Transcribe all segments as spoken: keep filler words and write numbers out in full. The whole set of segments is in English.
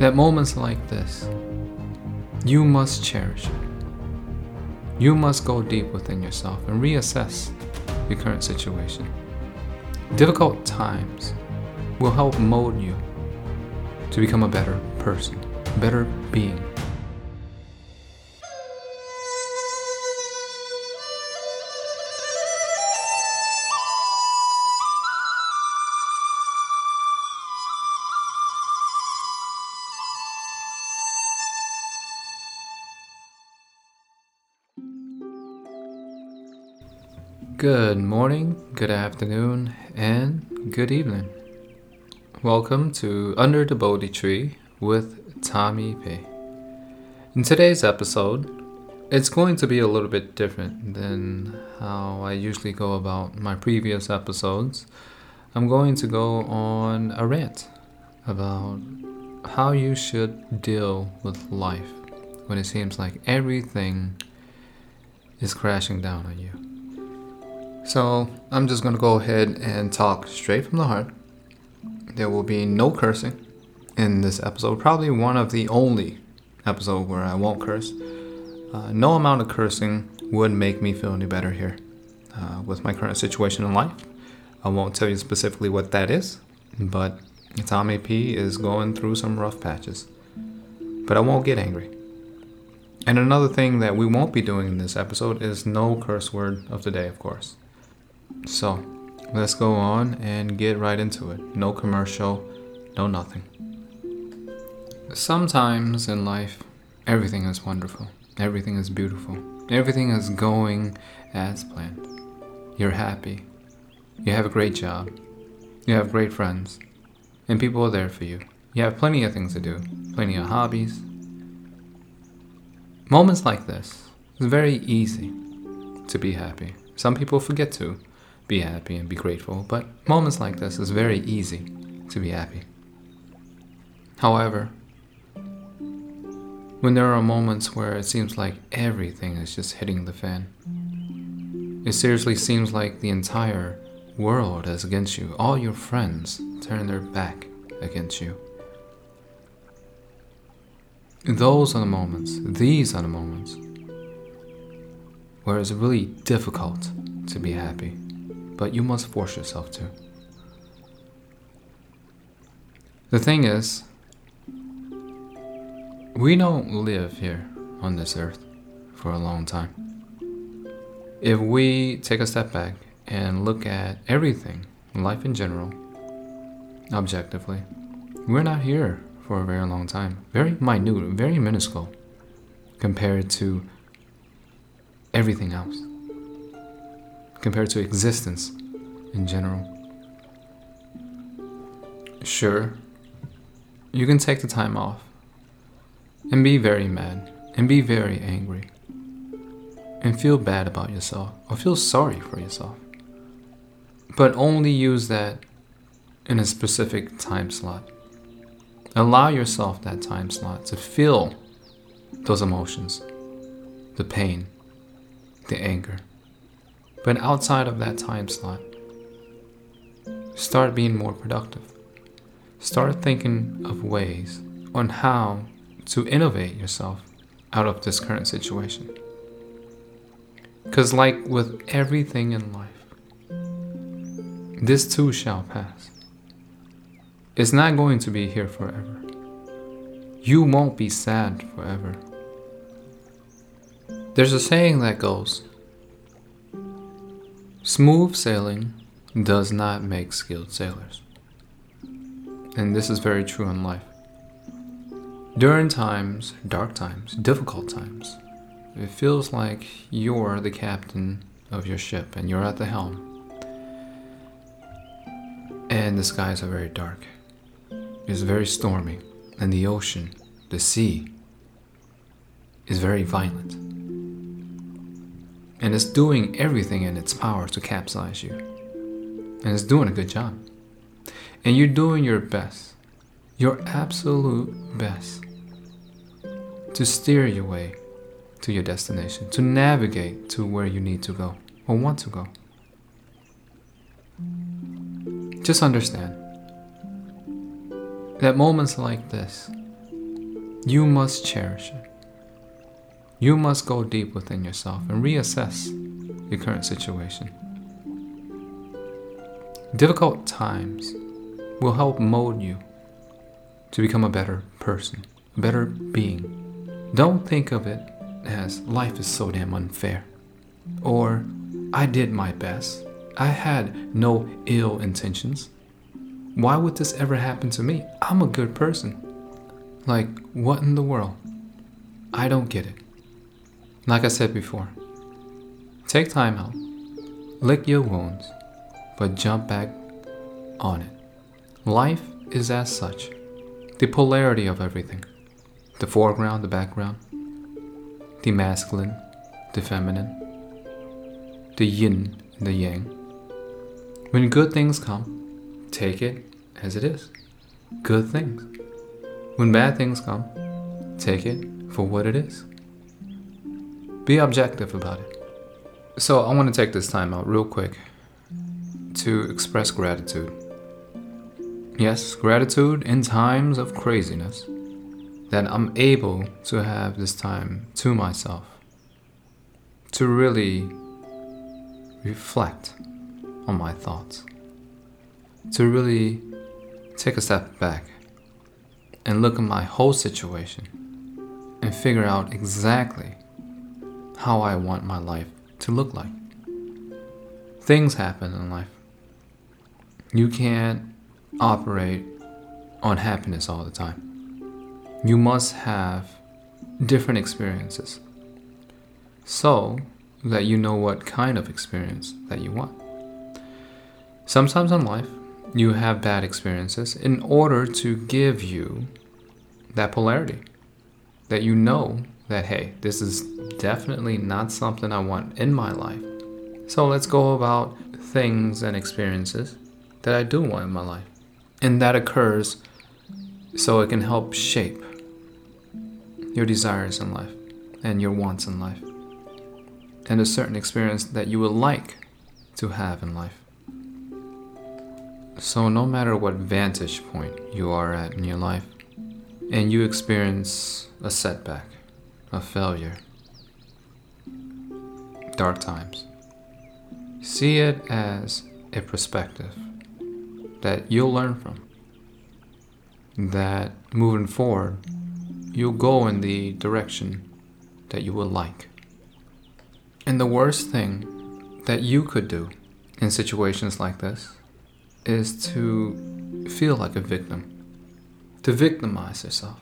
At moments like this, you must cherish it. You must go deep within yourself and reassess your current situation. Difficult times will help mold you to become a better person, a better being. Good morning, good afternoon, and good evening. Welcome to Under the Bodhi Tree with Tommy P. In today's episode, it's going to be a little bit different than how I usually go about my previous episodes. I'm going to go on a rant about how you should deal with life when it seems like everything is crashing down on you. So I'm just going to go ahead and talk straight from the heart. There will be no cursing in this episode. Probably one of the only episodes where I won't curse. Uh, no amount of cursing would make me feel any better here. Uh, with my current situation in life, I won't tell you specifically what that is, but Tommy P is going through some rough patches. But I won't get angry. And another thing that we won't be doing in this episode is no curse word of the day, of course. So, let's go on and get right into it. No commercial, no nothing. Sometimes in life, everything is wonderful. Everything is beautiful. Everything is going as planned. You're happy. You have a great job. You have great friends. And people are there for you. You have plenty of things to do. Plenty of hobbies. Moments like this, it's very easy to be happy. Some people forget to be happy and be grateful, but moments like this is very easy to be happy. However, when there are moments where it seems like everything is just hitting the fan, it seriously seems like the entire world is against you. All your friends turn their back against you. Those are the moments, these are the moments where it's really difficult to be happy. But you must force yourself to. The thing is, we don't live here on this earth for a long time. If we take a step back and look at everything, life in general, objectively, we're not here for a very long time. Very minute, very minuscule compared to everything else. Compared to existence in general. Sure, you can take the time off and be very mad and be very angry and feel bad about yourself or feel sorry for yourself, but only use that in a specific time slot. Allow yourself that time slot to feel those emotions, the pain, the anger. But outside of that time slot, start being more productive. Start thinking of ways on how to innovate yourself out of this current situation. Because like with everything in life, this too shall pass. It's not going to be here forever. You won't be sad forever. There's a saying that goes, smooth sailing does not make skilled sailors. And this is very true in life. During times, dark times, difficult times, it feels like you're the captain of your ship and you're at the helm. And the skies are very dark. It's very stormy. And the ocean, the sea, is very violent. And it's doing everything in its power to capsize you. And it's doing a good job. And you're doing your best, your absolute best, to steer your way to your destination, to navigate to where you need to go or want to go. Just understand that moments like this You must cherish it. You must go deep within yourself and reassess your current situation. Difficult times will help mold you to become a better person, a better being. Don't think of it as life is so damn unfair, or I did my best. I had no ill intentions. Why would this ever happen to me? I'm a good person. Like, what in the world? I don't get it. Like I said before, take time out, lick your wounds, but jump back on it. Life is as such, the polarity of everything, the foreground, the background, the masculine, the feminine, the yin, the yang. When good things come, take it as it is, good things. When bad things come, take it for what it is. Be objective about it. So I want to take this time out real quick to express gratitude. Yes, gratitude in times of craziness that I'm able to have this time to myself to really reflect on my thoughts, to really take a step back and look at my whole situation and figure out exactly how I want my life to look like. Things happen in life. You can't operate on happiness all the time. You must have different experiences so that you know what kind of experience that you want. Sometimes in life, you have bad experiences in order to give you that polarity that you know that, hey, this is definitely not something I want in my life. So let's go about things and experiences that I do want in my life. And that occurs so it can help shape your desires in life and your wants in life and a certain experience that you would like to have in life. So no matter what vantage point you are at in your life and you experience a setback, a failure, dark times, see it as a perspective that you'll learn from, that moving forward, you'll go in the direction that you would like. And the worst thing that you could do in situations like this is to feel like a victim, to victimize yourself,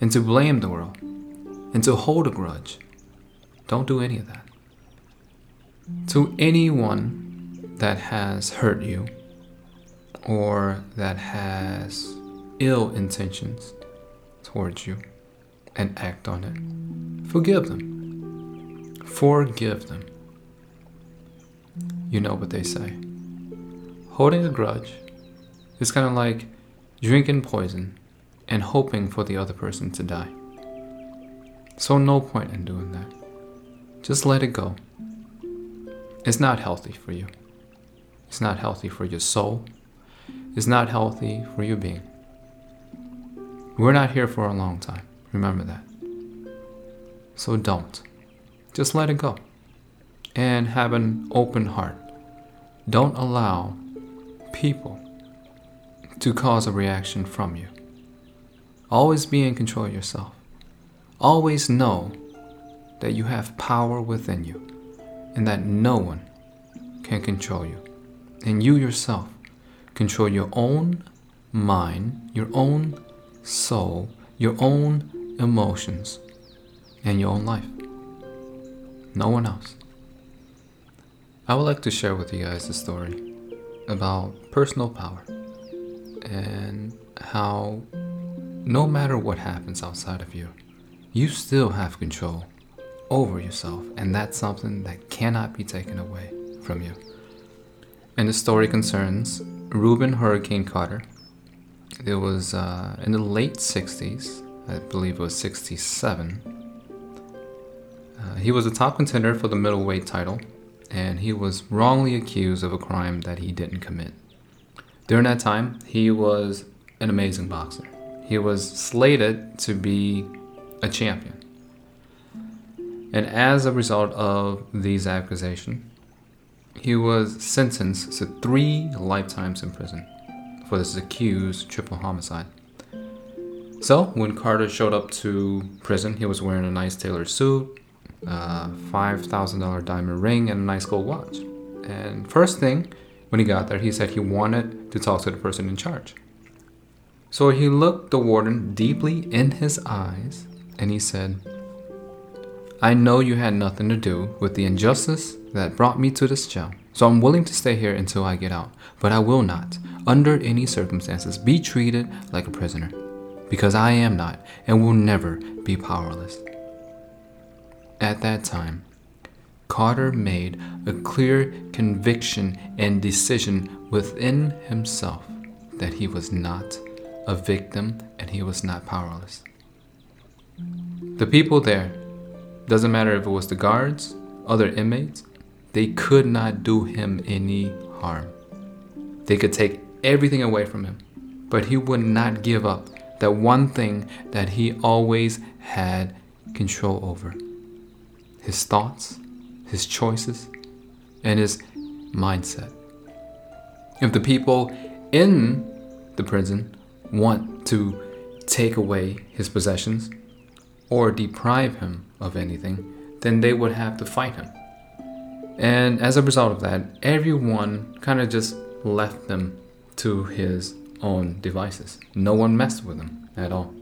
and to blame the world, and to hold a grudge. Don't do any of that. To anyone that has hurt you or that has ill intentions towards you and act on it, forgive them. Forgive them. You know what they say. Holding a grudge is kind of like drinking poison and hoping for the other person to die. So no point in doing that. Just let it go. It's not healthy for you. It's not healthy for your soul. It's not healthy for your being. We're not here for a long time. Remember that. So don't. Just let it go. And have an open heart. Don't allow people to cause a reaction from you. Always be in control of yourself. Always know that you have power within you and that no one can control you. And you yourself control your own mind, your own soul, your own emotions, and your own life. No one else. I would like to share with you guys a story about personal power and how no matter what happens outside of you, you still have control over yourself, and that's something that cannot be taken away from you. And the story concerns Rubin Hurricane Carter. It was uh, in the late sixties, I believe it was sixty-seven. Uh, he was a top contender for the middleweight title, and he was wrongly accused of a crime that he didn't commit. During that time, he was an amazing boxer. he was slated to be a champion. And as a result of these accusations, he was sentenced to three lifetimes in prison for this accused triple homicide. So when Carter showed up to prison, he was wearing a nice tailored suit, a five thousand dollars diamond ring, and a nice gold watch. And first thing, when he got there, he said he wanted to talk to the person in charge. So he looked the warden deeply in his eyes and he said, "I know you had nothing to do with the injustice that brought me to this jail, so I'm willing to stay here until I get out. But I will not, under any circumstances, be treated like a prisoner, because I am not and will never be powerless." At that time, Carter made a clear conviction and decision within himself that he was not a victim and he was not powerless. The people there, doesn't matter if it was the guards, other inmates, they could not do him any harm. They could take everything away from him, but he would not give up that one thing that he always had control over: his thoughts, his choices, and his mindset. If the people in the prison want to take away his possessions or deprive him of anything, then they would have to fight him. And as a result of that, everyone kind of just left them to his own devices. No one messed with him at all.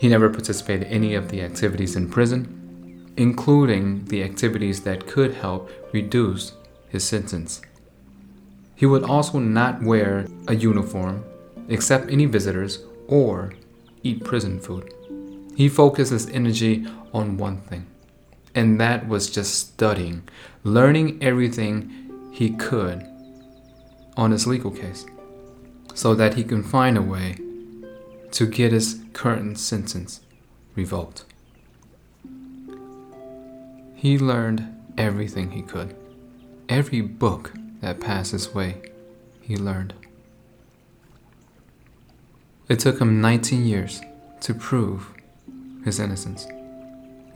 He never participated in any of the activities in prison, including the activities that could help reduce his sentence. He would also not wear a uniform, accept any visitors, or eat prison food. He focused his energy on one thing, and that was just studying, learning everything he could on his legal case, so that he can find a way to get his current sentence revoked. He learned everything he could. Every book that passed his way, he learned. It took him nineteen years to prove his innocence.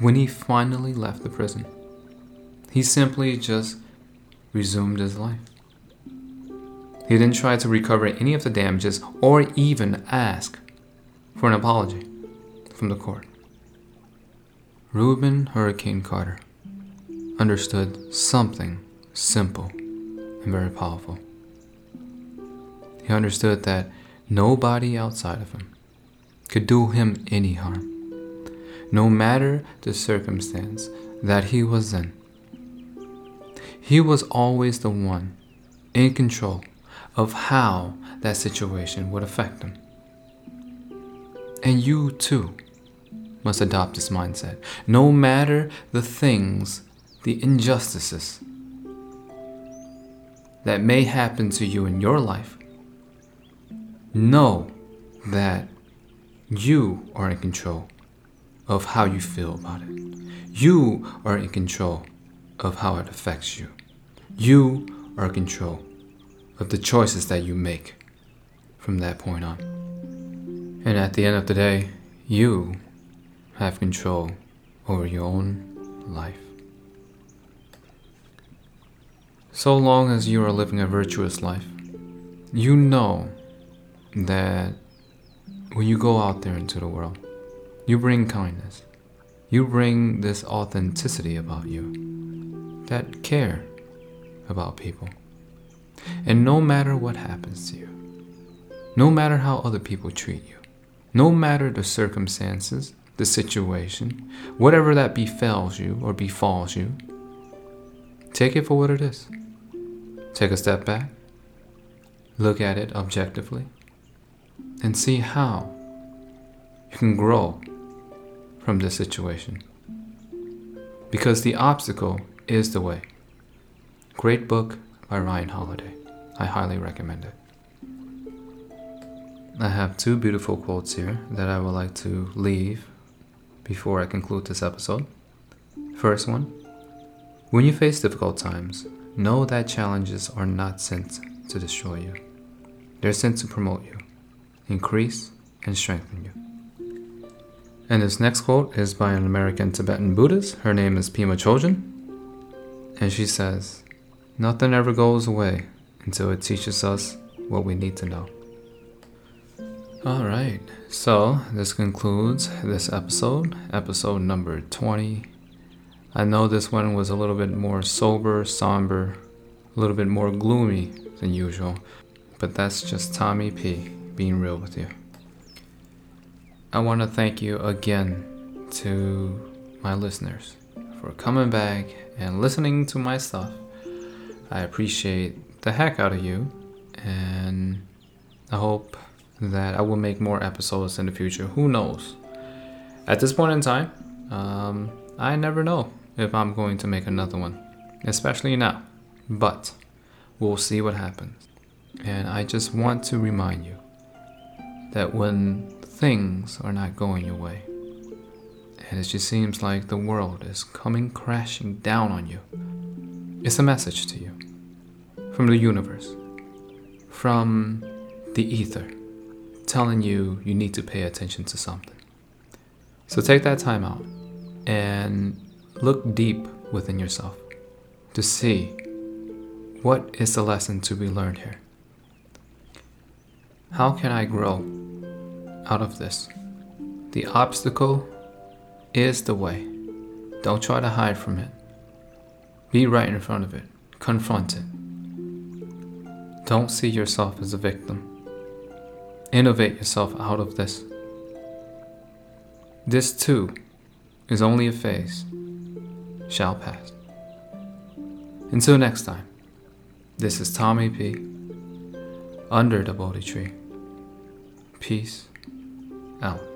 When he finally left the prison, he simply just resumed his life. He didn't try to recover any of the damages or even ask for an apology from the court. Rubin Hurricane Carter understood something simple and very powerful. He understood that nobody outside of him could do him any harm, no matter the circumstance that he was in. He was always the one in control of how that situation would affect him. And you too must adopt this mindset, no matter the things, the injustices that may happen to you in your life. Know that you are in control of how you feel about it. You are in control of how it affects you. You are in control of the choices that you make from that point on. And at the end of the day, you have control over your own life. So long as you are living a virtuous life, you know that when you go out there into the world, you bring kindness. You bring this authenticity about you, that care about people. And no matter what happens to you, no matter how other people treat you, no matter the circumstances, the situation, whatever that befalls you or befalls you, take it for what it is. Take a step back, look at it objectively, and see how you can grow from this situation. Because the obstacle is the way. Great book by Ryan Holiday. I highly recommend it. I have two beautiful quotes here that I would like to leave before I conclude this episode. First one: when you face difficult times, know that challenges are not sent to destroy you. They're sent to promote you, increase and strengthen you. And this next quote is by an American Tibetan Buddhist. Her name is Pema Chodron. And she says, "Nothing ever goes away until it teaches us what we need to know." All right, so this concludes this episode, episode number twenty. I know this one was a little bit more sober, somber, a little bit more gloomy than usual, but that's just Tommy P being real with you. I want to thank you again to my listeners for coming back and listening to my stuff. I appreciate the heck out of you, and I hope that I will make more episodes in the future. Who knows? At this point in time, um, I never know if I'm going to make another one, especially now. But we'll see what happens. And I just want to remind you that when things are not going your way, and it just seems like the world is coming crashing down on you, it's a message to you from the universe, from the ether, telling you you need to pay attention to something. So take that time out and look deep within yourself to see what is the lesson to be learned here. How can I grow out of this? The obstacle is the way. Don't try to hide from it. Be right in front of it. Confront it. Don't see yourself as a victim. Innovate yourself out of this. This too is only a phase, shall pass. Until next time, this is Tommy P, Under the Bodhi Tree. Peace out.